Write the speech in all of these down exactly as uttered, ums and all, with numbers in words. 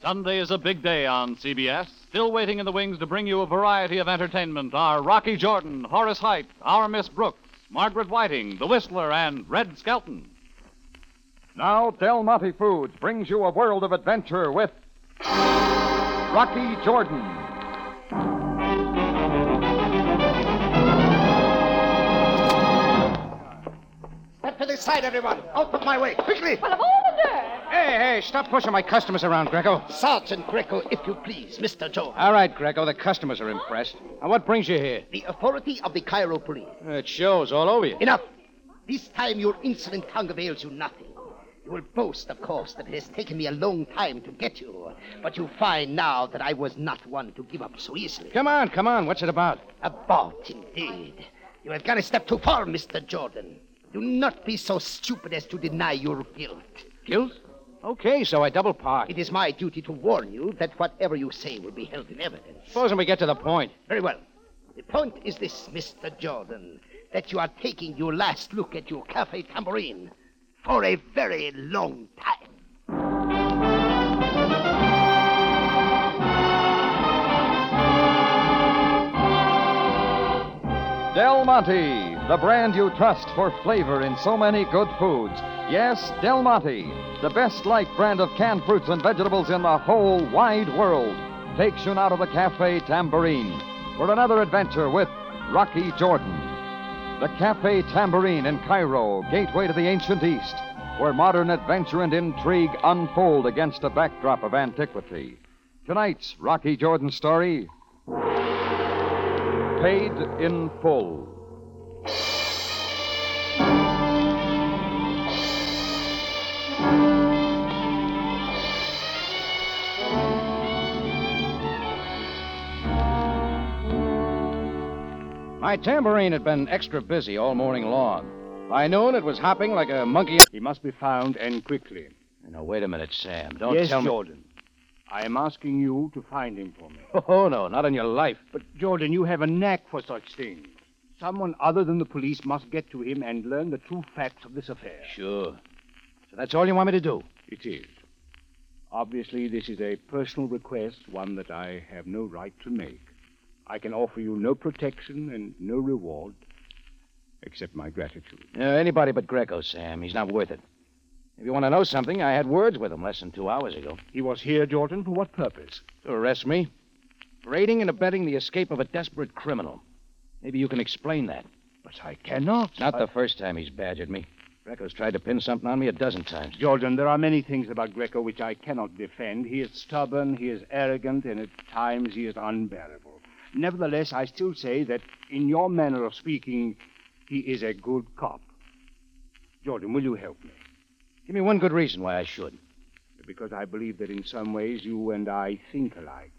Sunday is a big day on C B S. Still waiting in the wings to bring you a variety of entertainment are Rocky Jordan, Horace Heidt, Our Miss Brooks, Margaret Whiting, The Whistler, and Red Skelton. Now Del Monte Foods brings you a world of adventure with Rocky Jordan. Step to this side, everyone. Out of my way, quickly. Well, of all the dirt. Hey, hey, stop pushing my customers around, Greco. Sergeant Greco, if you please, Mister Jones. All right, Greco, the customers are impressed. Now, what brings you here? The authority of the Cairo police. It shows all over you. Enough. This time your insolent tongue avails you nothing. You will boast, of course, that it has taken me a long time to get you. But you find now that I was not one to give up so easily. Come on, come on. What's it about? About, indeed. You have gone a step too far, Mister Jordan. Do not be so stupid as to deny your guilt. Guilt? Okay, so I double park. It is my duty to warn you that whatever you say will be held in evidence. Supposing we get to the point. Very well. The point is this, Mister Jordan, that you are taking your last look at your Cafe Tambourine. For a very long time. Del Monte, the brand you trust for flavor in so many good foods. Yes, Del Monte, the best-liked brand of canned fruits and vegetables in the whole wide world. Takes you out of the Cafe Tambourine for another adventure with Rocky Jordan. The Cafe Tambourine in Cairo, gateway to the ancient East, where modern adventure and intrigue unfold against a backdrop of antiquity. Tonight's Rocky Jordan story, Paid in Full. My tambourine had been extra busy all morning long. By noon, it was hopping like a monkey. He must be found, and quickly. Now, wait a minute, Sam. Don't yes, tell me... Yes, Jordan. I am asking you to find him for me. Oh, no, not in your life. But, Jordan, you have a knack for such things. Someone other than the police must get to him and learn the true facts of this affair. Sure. So that's all you want me to do? It is. Obviously, this is a personal request, one that I have no right to make. I can offer you no protection and no reward except my gratitude. Uh, anybody but Greco, Sam. He's not worth it. If you want to know something, I had words with him less than two hours ago. He was here, Jordan, for what purpose? To arrest me. For aiding and abetting the escape of a desperate criminal. Maybe you can explain that. But I cannot. Not I... the first time he's badgered me. Greco's tried to pin something on me a dozen times. Jordan, there are many things about Greco which I cannot defend. He is stubborn, he is arrogant, and at times he is unbearable. Nevertheless, I still say that, in your manner of speaking, he is a good cop. Jordan, will you help me? Give me one good reason why I should. Because I believe that in some ways you and I think alike.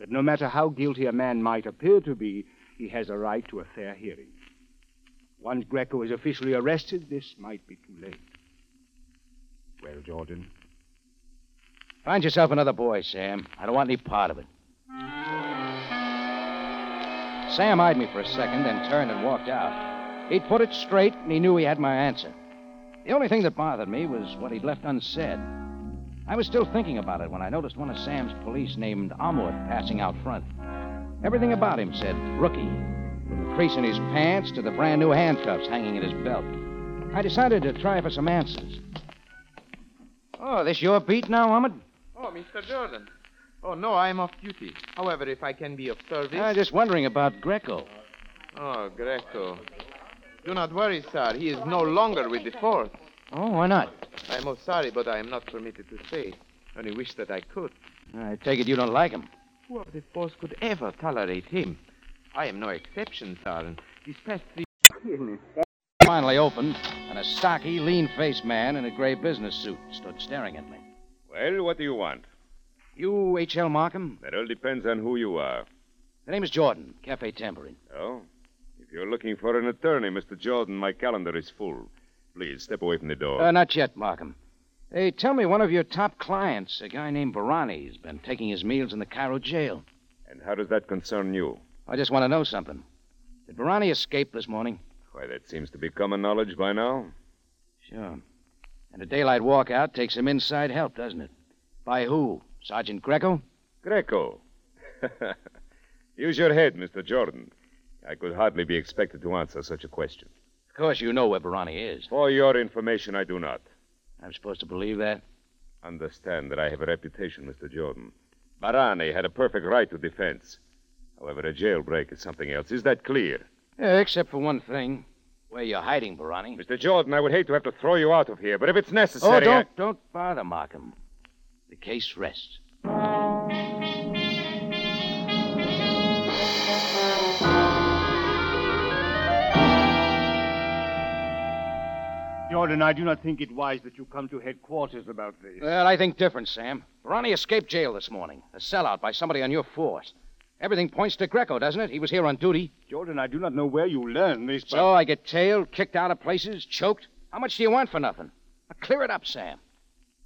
That no matter how guilty a man might appear to be, he has a right to a fair hearing. Once Greco is officially arrested, this might be too late. Well, Jordan? Find yourself another boy, Sam. I don't want any part of it. Sam eyed me for a second, then turned and walked out. He'd put it straight, and he knew he had my answer. The only thing that bothered me was what he'd left unsaid. I was still thinking about it when I noticed one of Sam's police named Armut passing out front. Everything about him said rookie, from the crease in his pants to the brand-new handcuffs hanging at his belt. I decided to try for some answers. Oh, this your beat now, Ahmed? Oh, Mister Jordan. Oh, no, I'm off duty. However, if I can be of service... I'm just wondering about Greco. Oh, Greco. Do not worry, sir. He is no longer with the force. Oh, why not? I'm most sorry, but I am not permitted to stay. Only wish that I could. I take it you don't like him. Who of the force could ever tolerate him? I am no exception, sir. And these past three... Finally opened, and a stocky, lean-faced man in a gray business suit stood staring at me. Well, what do you want? You, H L. Markham? That all depends on who you are. The name is Jordan, Cafe Tambourine. Oh? If you're looking for an attorney, Mister Jordan, my calendar is full. Please, step away from the door. Uh, not yet, Markham. Hey, tell me, one of your top clients, a guy named Barani, has been taking his meals in the Cairo jail. And how does that concern you? I just want to know something. Did Barani escape this morning? Why, that seems to be common knowledge by now. Sure. And a daylight walkout takes some inside help, doesn't it? By who? Sergeant Greco? Greco. Use your head, Mister Jordan. I could hardly be expected to answer such a question. Of course you know where Barani is. For your information, I do not. I'm supposed to believe that? Understand that I have a reputation, Mister Jordan. Barani had a perfect right to defense. However, a jailbreak is something else. Is that clear? Yeah, except for one thing. Where you're hiding, Barani. Mister Jordan, I would hate to have to throw you out of here, but if it's necessary... Oh, don't, I... don't bother, Markham. The case rests. Jordan, I do not think it wise that you come to headquarters about this. Well, I think different, Sam. Barani escaped jail this morning. A sellout by somebody on your force. Everything points to Greco, doesn't it? He was here on duty. Jordan, I do not know where you learned this. But... So I get tailed, kicked out of places, choked. How much do you want for nothing? Now clear it up, Sam.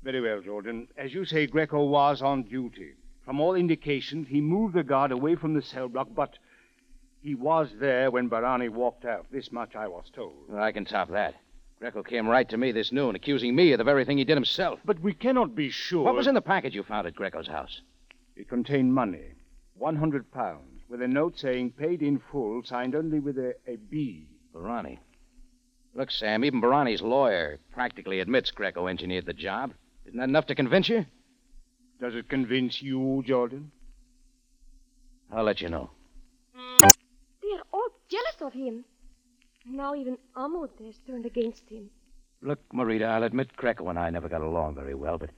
Very well, Jordan. As you say, Greco was on duty. From all indications, he moved the guard away from the cell block, but he was there when Barani walked out. This much I was told. Well, I can top that. Greco came right to me this noon, accusing me of the very thing he did himself. But we cannot be sure... What was in the package you found at Greco's house? It contained money. one hundred pounds, with a note saying paid in full, signed only with a, a B. Barani. Look, Sam, even Barani's lawyer practically admits Greco engineered the job. Isn't that enough to convince you? Does it convince you, Jordan? I'll let you know. They're all jealous of him. Now even Ahmed has turned against him. Look, Marita, I'll admit Greco and I never got along very well, but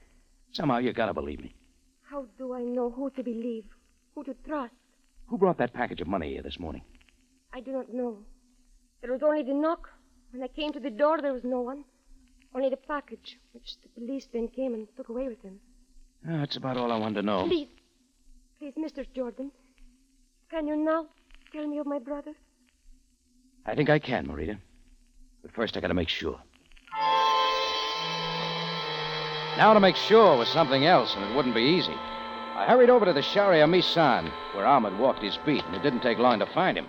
somehow you got to believe me. How do I know who to believe? Who to trust? Who brought that package of money here this morning? I do not know. There was only the knock. When I came to the door, there was no one. Only the package, which the policeman came and took away with him. Oh, that's about all I wanted to know. Please, please, Mister Jordan, can you now tell me of my brother? I think I can, Marita. But first I got to make sure. Now to make sure was something else, and it wouldn't be easy. I hurried over to the Sharia Missan, where Ahmed walked his beat, and it didn't take long to find him.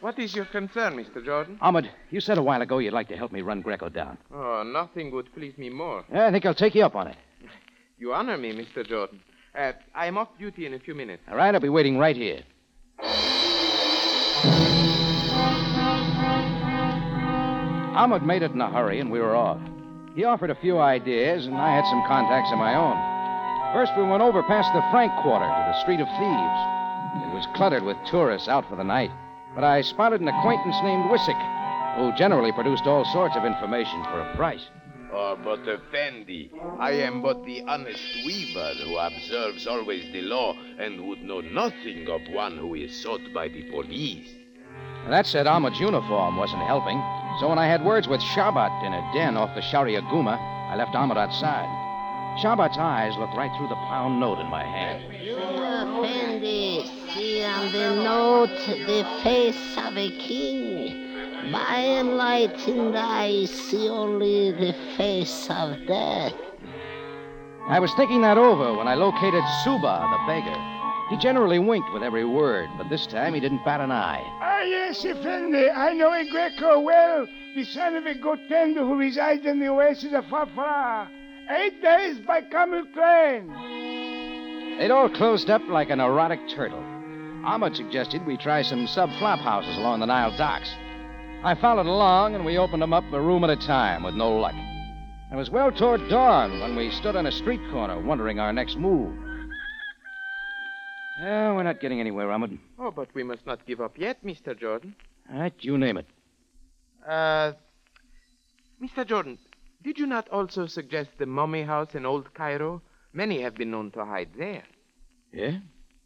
What is your concern, Mister Jordan? Ahmed, you said a while ago you'd like to help me run Greco down. Oh, nothing would please me more. Yeah, I think I'll take you up on it. You honor me, Mister Jordan. Uh, I'm off duty in a few minutes. All right, I'll be waiting right here. Ahmed made it in a hurry, and we were off. He offered a few ideas, and I had some contacts of my own. First, we went over past the Frank Quarter to the Street of Thieves. It was cluttered with tourists out for the night, but I spotted an acquaintance named Wissick, who generally produced all sorts of information for a price. Oh, but, Effendi, I am but the honest weaver who observes always the law and would know nothing of one who is sought by the police. That said, Ahmed's uniform wasn't helping, so when I had words with Shabbat in a den off the Sharia Guma, I left Ahmed outside. Shabbat's eyes looked right through the pound note in my hand. Effendi, see on the note the face of a king. By and light in the eye, see only the face of death. I was thinking that over when I located Suba, the beggar. He generally winked with every word, but this time he didn't bat an eye. Ah, yes, Effendi, I know a Greco well, the son of a goat-tender who resides in the oasis of Fafra. Eight days by camel train. They'd all closed up like an erotic turtle. Ahmed suggested we try some sub-flop houses along the Nile docks. I followed along, and we opened them up a room at a time with no luck. It was well toward dawn when we stood on a street corner wondering our next move. Oh, we're not getting anywhere, Ahmed. Oh, but we must not give up yet, Mister Jordan. All right, you name it. Uh, Mister Jordan... Did you not also suggest the mummy house in Old Cairo? Many have been known to hide there. Yeah?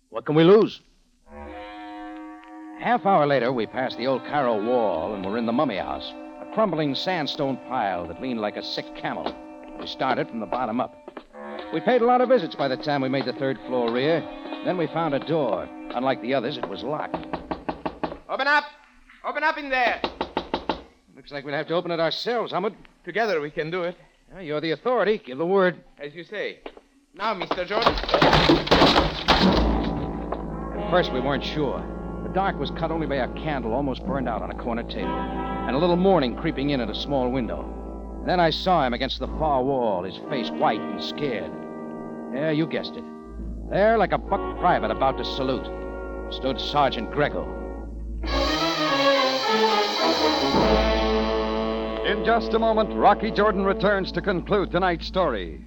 What can we lose? Half hour later, we passed the Old Cairo wall and were in the mummy house, a crumbling sandstone pile that leaned like a sick camel. We started from the bottom up. We paid a lot of visits by the time we made the third floor rear. Then we found a door. Unlike the others, it was locked. Open up! Open up in there! Looks like we'll have to open it ourselves, Ahmed. Together we can do it. Well, you're the authority. Give the word. As you say. Now, Mister Jordan. At first we weren't sure. The dark was cut only by a candle almost burned out on a corner table, and a little morning creeping in at a small window. Then I saw him against the far wall, his face white and scared. Yeah, you guessed it. There, like a buck private about to salute, stood Sergeant Greco. In just a moment, Rocky Jordan returns to conclude tonight's story.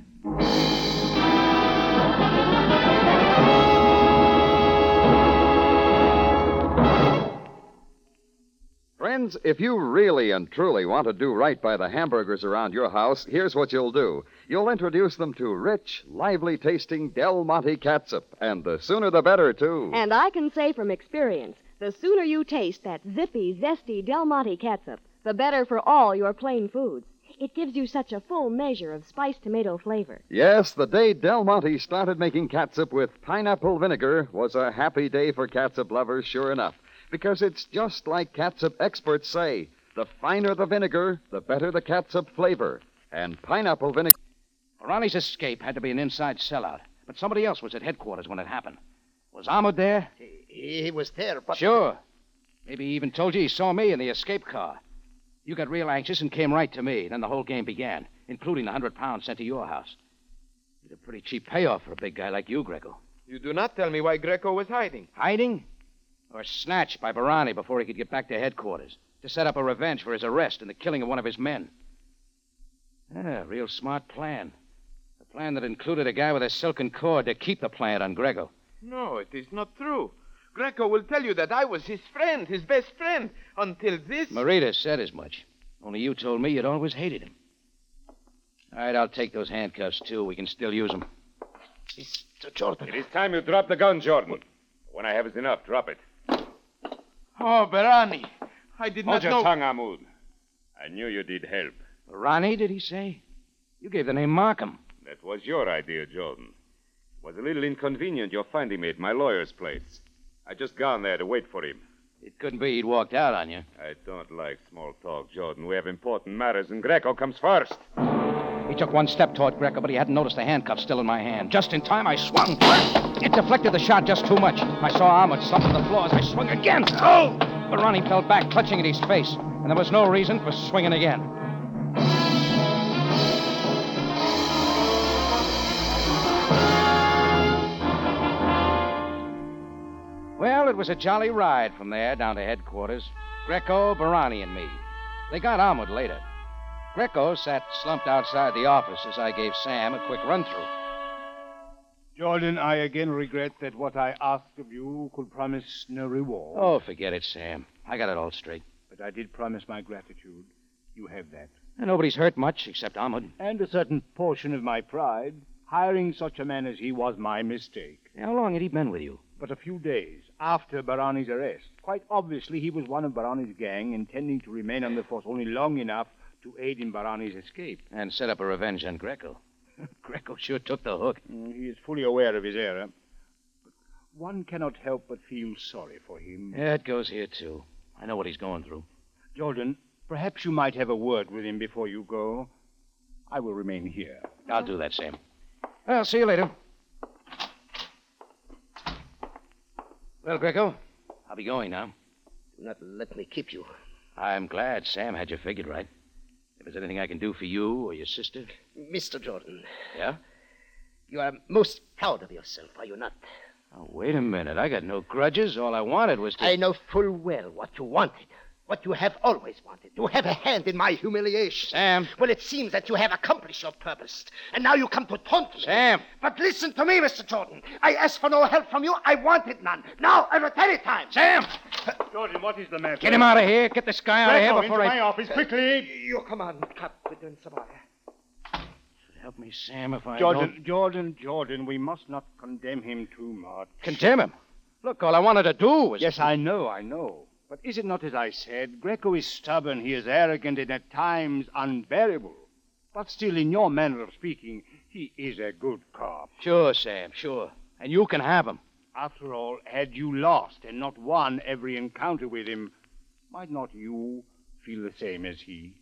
Friends, if you really and truly want to do right by the hamburgers around your house, here's what you'll do. You'll introduce them to rich, lively-tasting Del Monte catsup, and the sooner the better, too. And I can say from experience, the sooner you taste that zippy, zesty Del Monte catsup, the better for all your plain foods. It gives you such a full measure of spiced tomato flavor. Yes, the day Del Monte started making catsup with pineapple vinegar was a happy day for catsup lovers, sure enough. Because it's just like catsup experts say, the finer the vinegar, the better the catsup flavor. And pineapple vinegar... Ronnie's escape had to be an inside sellout. But somebody else was at headquarters when it happened. Was Ahmed there? He, he was there, but... Sure. Maybe he even told you he saw me in the escape car. You got real anxious and came right to me. Then the whole game began, including the hundred pounds sent to your house. It's a pretty cheap payoff for a big guy like you, Greco. You do not tell me why Greco was hiding. Hiding? Or snatched by Barani before he could get back to headquarters to set up a revenge for his arrest and the killing of one of his men. Ah, real smart plan. A plan that included a guy with a silken cord to keep the plant on Greco. No, it is not true. Greco will tell you that I was his friend, his best friend, until this... Marita said as much. Only you told me you'd always hated him. All right, I'll take those handcuffs, too. We can still use them. Mister Jordan. It is time you drop the gun, Jordan. When I have is enough, drop it. Oh, Barani. I did Hold not know... Hold your tongue, Ahmed. I knew you did help. Barani, did he say? You gave the name Markham. That was your idea, Jordan. It was a little inconvenient your finding me at my lawyer's place. I just gone there to wait for him. It couldn't be he'd walked out on you. I don't like small talk, Jordan. We have important matters, and Greco comes first. He took one step toward Greco, but he hadn't noticed the handcuff still in my hand. Just in time, I swung. It deflected the shot just too much. I saw Ahmed slump to the floor as I swung again. Oh! Barani fell back, clutching at his face, and there was no reason for swinging again. Well, it was a jolly ride from there down to headquarters. Greco, Barani, and me. They got Ahmed later. Greco sat slumped outside the office as I gave Sam a quick run-through. Jordan, I again regret that what I asked of you could promise no reward. Oh, forget it, Sam. I got it all straight. But I did promise my gratitude. You have that. And nobody's hurt much except Ahmed. And a certain portion of my pride. Hiring such a man as he was my mistake. How long had he been with you? But a few days after Barani's arrest. Quite obviously, he was one of Barani's gang, intending to remain on the force only long enough to aid in Barani's escape. And set up a revenge on Greco. Greco sure took the hook. Mm, he is fully aware of his error. But one cannot help but feel sorry for him. Yeah, it goes here, too. I know what he's going through. Jordan, perhaps you might have a word with him before you go. I will remain here. I'll do that, Sam. Well, see you later. Well, Greco, I'll be going now. Do not let me keep you. I'm glad Sam had you figured right. If there's anything I can do for you or your sister... Mister Jordan. Yeah? You are most proud of yourself, are you not? Oh, wait a minute. I got no grudges. All I wanted was to... I know full well what you wanted. What you have always wanted. To have a hand in my humiliation. Sam. Well, it seems that you have accomplished your purpose. And now you come to taunt me. Sam. But listen to me, Mister Jordan. I asked for no help from you. I wanted none. Now, I return it time. Sam. Jordan, what is the matter? Get him out of here. Get this guy out Greco, of here before into I... my office, quickly. Uh, your command, Captain Sabaya. Help me, Sam, if I Jordan, don't... Jordan, Jordan, we must not condemn him too much. Condemn him? Look, all I wanted to do was... Yes, I know, I know. But is it not as I said? Greco is stubborn, he is arrogant, and at times unbearable. But still, in your manner of speaking, he is a good cop. Sure, Sam, sure. And you can have him. After all, had you lost and not won every encounter with him, might not you feel the same as he?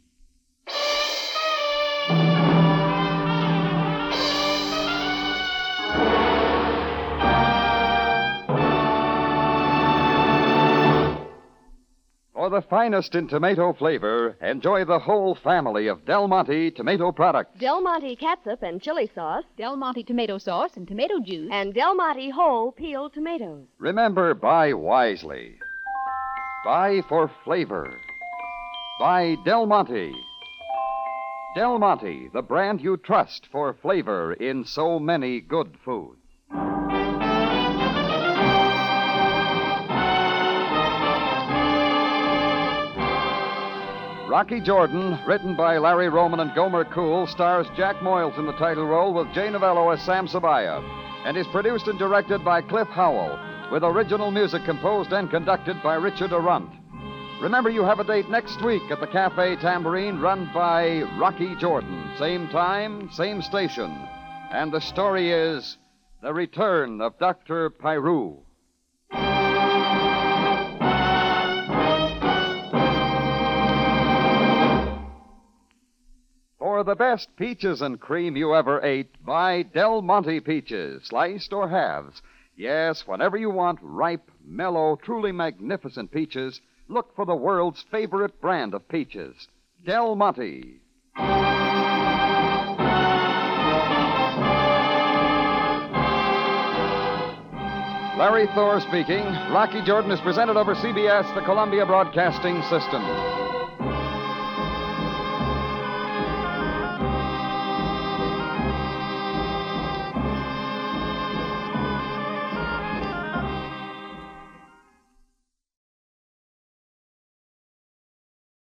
For For the finest in tomato flavor, enjoy the whole family of Del Monte tomato products. Del Monte catsup and chili sauce. Del Monte tomato sauce and tomato juice. And Del Monte whole peeled tomatoes. Remember, buy wisely. Buy for flavor. Buy Del Monte. Del Monte, the brand you trust for flavor in so many good foods. Rocky Jordan, written by Larry Roman and Gomer Cool, stars Jack Moyles in the title role with Jay Novello as Sam Sabaya, and is produced and directed by Cliff Howell, with original music composed and conducted by Richard Armut. Remember, you have a date next week at the Cafe Tambourine, run by Rocky Jordan. Same time, same station. And the story is The Return of Doctor Piru. For the best peaches and cream you ever ate, buy Del Monte peaches, sliced or halves. Yes, whenever you want ripe, mellow, truly magnificent peaches, look for the world's favorite brand of peaches, Del Monte. Larry Thor speaking. Rocky Jordan is presented over C B S, the Columbia Broadcasting System.